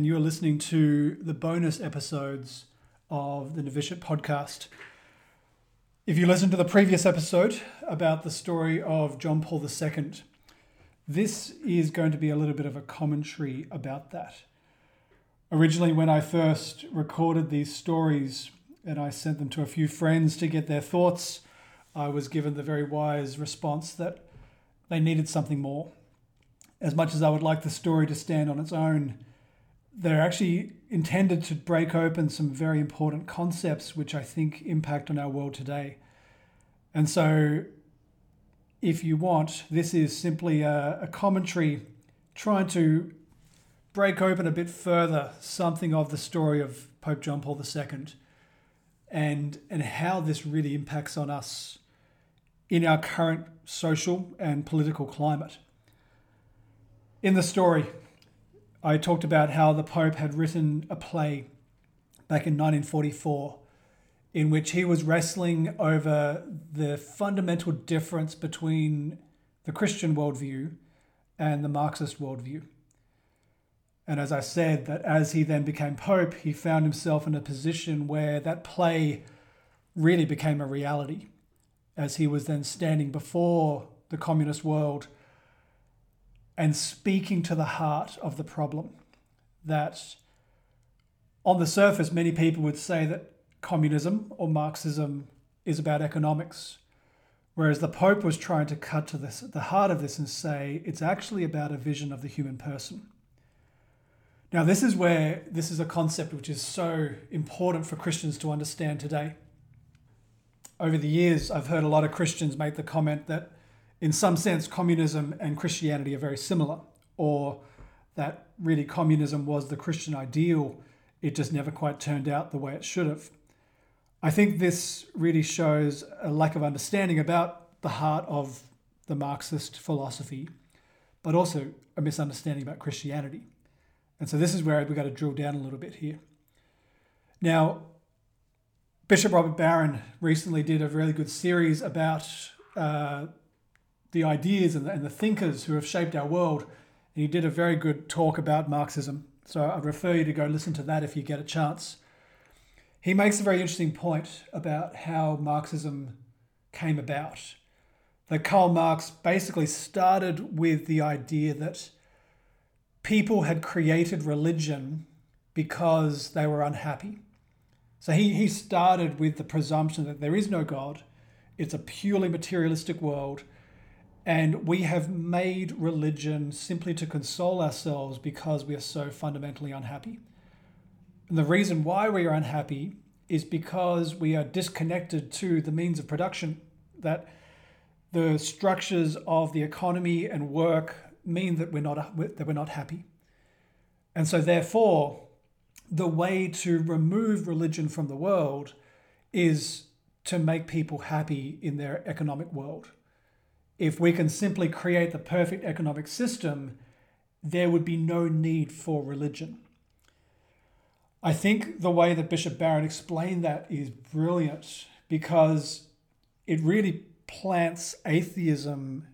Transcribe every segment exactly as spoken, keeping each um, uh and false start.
and you're listening to the bonus episodes of the Novitiate podcast. If you listened to the previous episode about the story of John Paul the Second, this is going to be a little bit of a commentary about that. Originally, when I first recorded these stories and I sent them to a few friends to get their thoughts, I was given the very wise response that they needed something more. As much as I would like the story to stand on its own, they're actually intended to break open some very important concepts which I think impact on our world today. And so, if you want, this is simply a, a commentary trying to break open a bit further something of the story of Pope John Paul the Second and, and how this really impacts on us in our current social and political climate. In the story, I talked about how the Pope had written a play back in nineteen forty-four in which he was wrestling over the fundamental difference between the Christian worldview and the Marxist worldview. And as I said, that as he then became Pope, he found himself in a position where that play really became a reality, as he was then standing before the communist world and speaking to the heart of the problem. That on the surface, many people would say that communism or Marxism is about economics, whereas the Pope was trying to cut to this, the heart of this and say it's actually about a vision of the human person. Now, this is where this is a concept which is so important for Christians to understand today. Over the years, I've heard a lot of Christians make the comment that in some sense, communism and Christianity are very similar, or that really communism was the Christian ideal, it just never quite turned out the way it should have. I think this really shows a lack of understanding about the heart of the Marxist philosophy, but also a misunderstanding about Christianity. And so this is where we've got to drill down a little bit here. Now, Bishop Robert Barron recently did a really good series about uh, the ideas and the, and the thinkers who have shaped our world. And he did a very good talk about Marxism. So I'd refer you to go listen to that if you get a chance. He makes a very interesting point about how Marxism came about. That Karl Marx basically started with the idea that people had created religion because they were unhappy. So he, he started with the presumption that there is no God. It's a purely materialistic world. And we have made religion simply to console ourselves because we are so fundamentally unhappy. And the reason why we are unhappy is because we are disconnected to the means of production, that the structures of the economy and work mean that we're not that we're not happy. And so therefore, the way to remove religion from the world is to make people happy in their economic world. If we can simply create the perfect economic system, there would be no need for religion. I think the way that Bishop Barron explained that is brilliant because it really plants atheism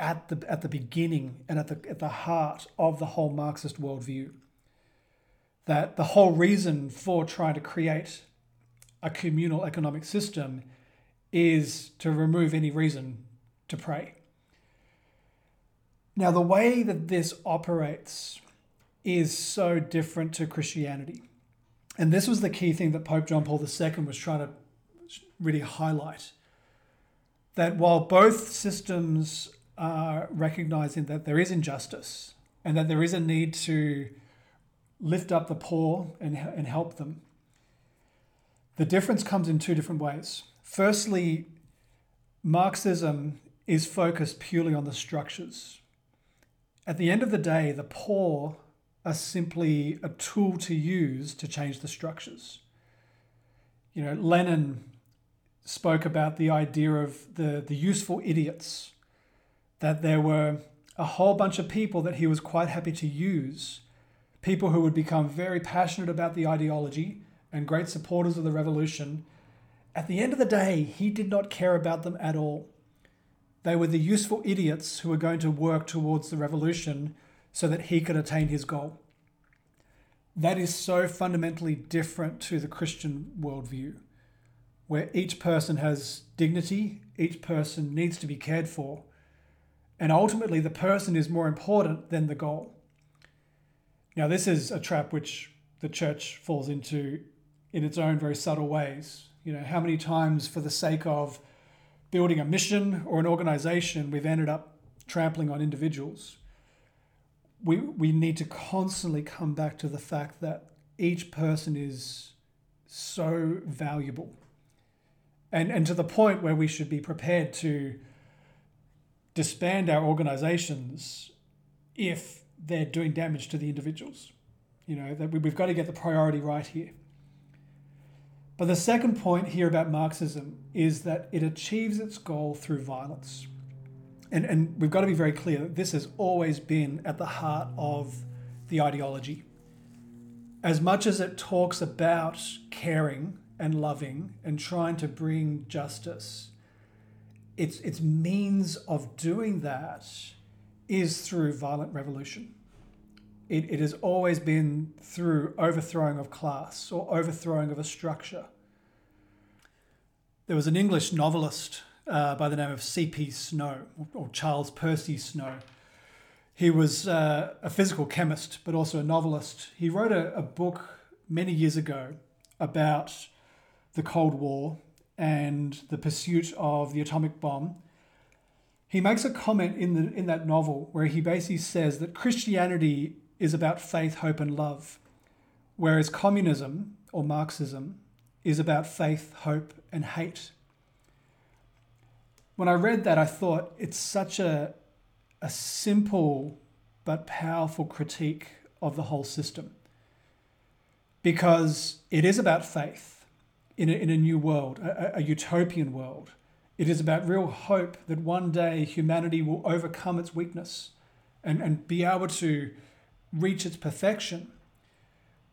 at the at the beginning and at the at the heart of the whole Marxist worldview. That the whole reason for trying to create a communal economic system is to remove any reason to pray. Now, the way that this operates is so different to Christianity. And this was the key thing that Pope John Paul the Second was trying to really highlight. That while both systems are recognizing that there is injustice and that there is a need to lift up the poor and, and help them, the difference comes in two different ways. Firstly, Marxism is focused purely on the structures. At the end of the day, the poor are simply a tool to use to change the structures. You know, Lenin spoke about the idea of the, the useful idiots, that there were a whole bunch of people that he was quite happy to use, people who would become very passionate about the ideology and great supporters of the revolution. At the end of the day, he did not care about them at all. They were the useful idiots who were going to work towards the revolution so that he could attain his goal. that is so fundamentally different to the Christian worldview, where each person has dignity, each person needs to be cared for, and ultimately the person is more important than the goal. Now, this is a trap which the church falls into in its own very subtle ways. You know, how many times for the sake of building a mission or an organization, we've ended up trampling on individuals. We we need to constantly come back to the fact that each person is so valuable. And, and to the point where we should be prepared to disband our organizations if they're doing damage to the individuals. You know, that we, we've got to get the priority right here. But the second point here about Marxism is that it achieves its goal through violence. And, and we've got to be very clear that this has always been at the heart of the ideology. As much as it talks about caring and loving and trying to bring justice, its, its means of doing that is through violent revolution. It, it has always been through overthrowing of class or overthrowing of a structure. There was an English novelist uh, by the name of C P Snow, or Charles Percy Snow. He was uh, a physical chemist, but also a novelist. He wrote a, a book many years ago about the Cold War and the pursuit of the atomic bomb. He makes a comment in the in that novel where he basically says that Christianity is about faith, hope, and love, whereas communism or Marxism is about faith, hope, and hate. When I read that, I thought it's such a, a simple but powerful critique of the whole system, because it is about faith in a, in a new world, a, a utopian world. It is about real hope that one day humanity will overcome its weakness and, and be able to reach its perfection.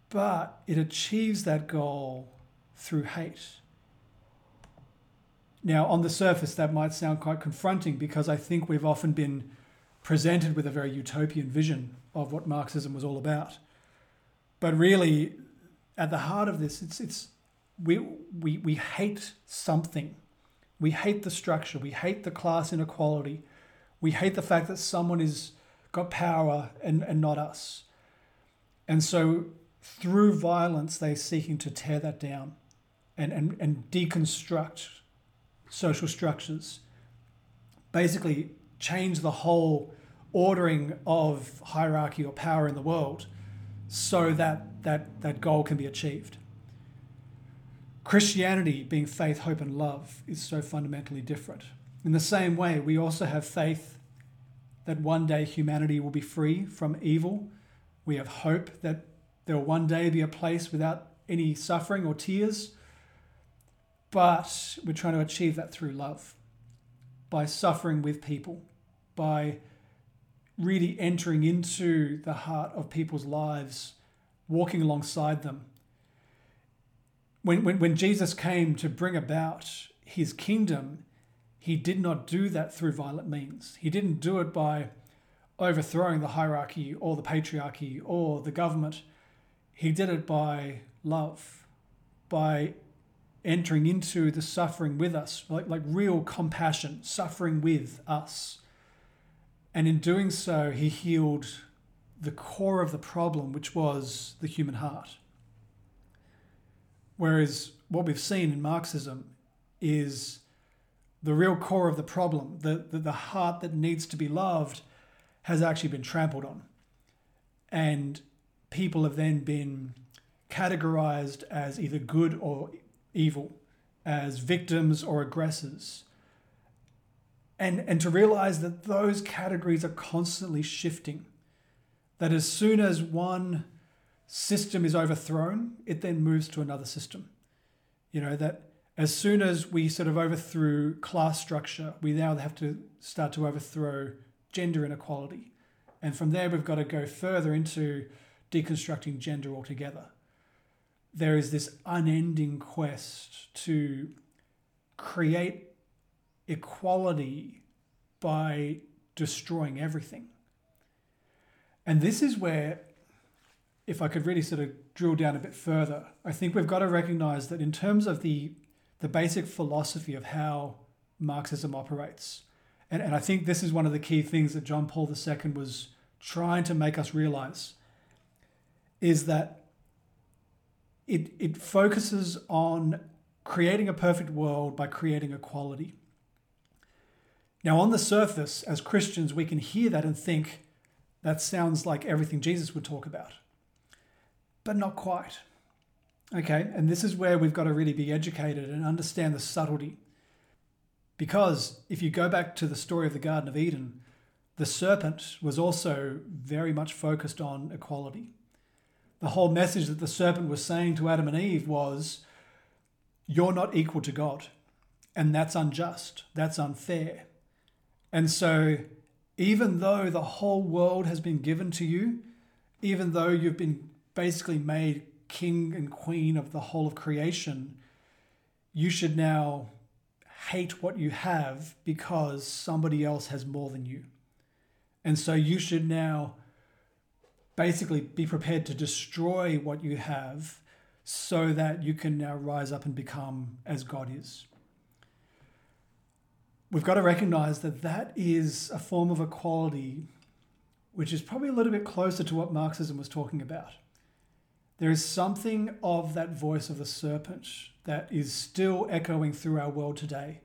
But it achieves that goal through hate. Now, on the surface, that might sound quite confronting, because I think we've often been presented with a very utopian vision of what Marxism was all about. But really, at the heart of this, it's it's we we we hate something. We hate the structure. We hate the class inequality. We hate the fact that someone has got power and, and not us. And so through violence, they're seeking to tear that down and, and, and deconstruct social structures, basically change the whole ordering of hierarchy or power in the world so that that, that goal can be achieved. Christianity, being faith, hope, and love, is so fundamentally different. In the same way, we also have faith that one day humanity will be free from evil. We have hope that there will one day be a place without any suffering or tears. But we're trying to achieve that through love, by suffering with people, by really entering into the heart of people's lives, walking alongside them. When, when when Jesus came to bring about his kingdom, he did not do that through violent means. He didn't do it by overthrowing the hierarchy or the patriarchy or the government. He did it by love, by entering into the suffering with us, like, like real compassion, suffering with us. And in doing so, he healed the core of the problem, which was the human heart. Whereas what we've seen in Marxism is the real core of the problem, the, the, the heart that needs to be loved, has actually been trampled on. And people have then been categorized as either good or evil, as victims or aggressors. And, and to realize that those categories are constantly shifting, that as soon as one system is overthrown, it then moves to another system. You know, that as soon as we sort of overthrew class structure, we now have to start to overthrow gender inequality. And from there, we've got to go further into deconstructing gender altogether. There is this unending quest to create equality by destroying everything. And this is where if I could really sort of drill down a bit further, I think we've got to recognize that in terms of the the basic philosophy of how Marxism operates, and, and I think this is one of the key things that John Paul the Second was trying to make us realize, is that it it focuses on creating a perfect world by creating equality. Now, on the surface, as Christians, we can hear that and think, that sounds like everything Jesus would talk about, but not quite. Okay, and this is where we've got to really be educated and understand the subtlety. Because if you go back to the story of the Garden of Eden, the serpent was also very much focused on equality. The whole message that the serpent was saying to Adam and Eve was, you're not equal to God, and that's unjust, that's unfair. And so even though the whole world has been given to you, even though you've been basically made king and queen of the whole of creation, you should now hate what you have because somebody else has more than you. And so you should now basically be prepared to destroy what you have so that you can now rise up and become as God is. We've got to recognize that that is a form of equality which is probably a little bit closer to what Marxism was talking about. There is something of that voice of the serpent that is still echoing through our world today,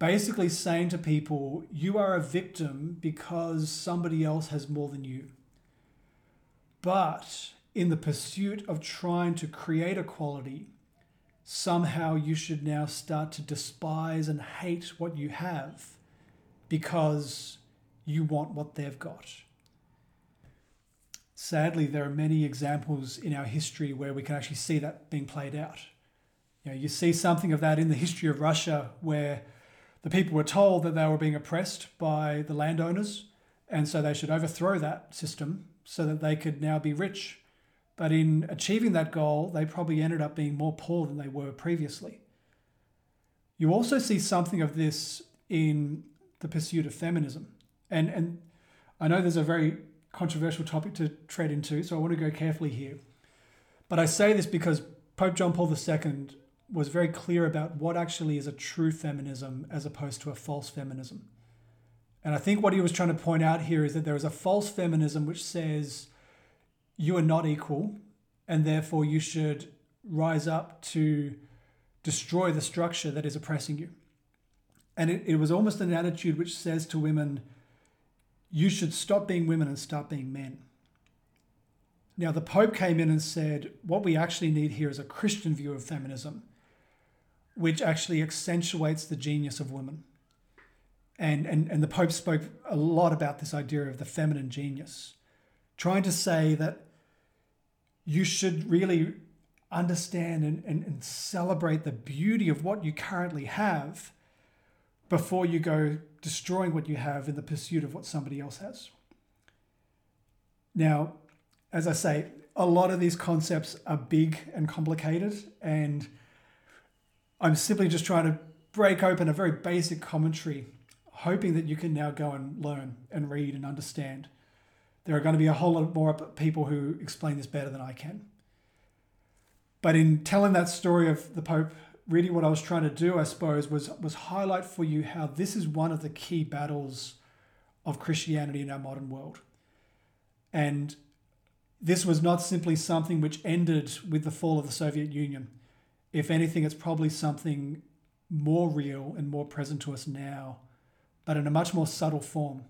basically saying to people, you are a victim because somebody else has more than you. But in the pursuit of trying to create equality, somehow you should now start to despise and hate what you have because you want what they've got. Sadly, there are many examples in our history where we can actually see that being played out. You know, you see something of that in the history of Russia, where the people were told that they were being oppressed by the landowners, and so they should overthrow that system so that they could now be rich. But in achieving that goal, they probably ended up being more poor than they were previously. You also see something of this in the pursuit of feminism. And, and I know there's a very controversial topic to tread into, so I want to go carefully here. But I say this because Pope John Paul the Second was very clear about what actually is a true feminism as opposed to a false feminism. And I think what he was trying to point out here is that there is a false feminism which says you are not equal and therefore you should rise up to destroy the structure that is oppressing you. And it, it was almost an attitude which says to women, you should stop being women and start being men. Now, the Pope came in and said, what we actually need here is a Christian view of feminism, which actually accentuates the genius of women. And, and, and the Pope spoke a lot about this idea of the feminine genius, trying to say that you should really understand and, and, and celebrate the beauty of what you currently have before you go destroying what you have in the pursuit of what somebody else has. Now, as I say, a lot of these concepts are big and complicated, and I'm simply just trying to break open a very basic commentary, hoping that you can now go and learn and read and understand. There are going to be a whole lot more people who explain this better than I can. But in telling that story of the Pope, really what I was trying to do, I suppose, was, was highlight for you how this is one of the key battles of Christianity in our modern world. And this was not simply something which ended with the fall of the Soviet Union. If anything, it's probably something more real and more present to us now, but in a much more subtle form,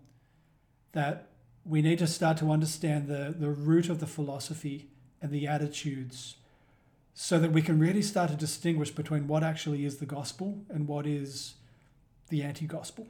that we need to start to understand the, the root of the philosophy and the attitudes, so that we can really start to distinguish between what actually is the gospel and what is the anti-gospel.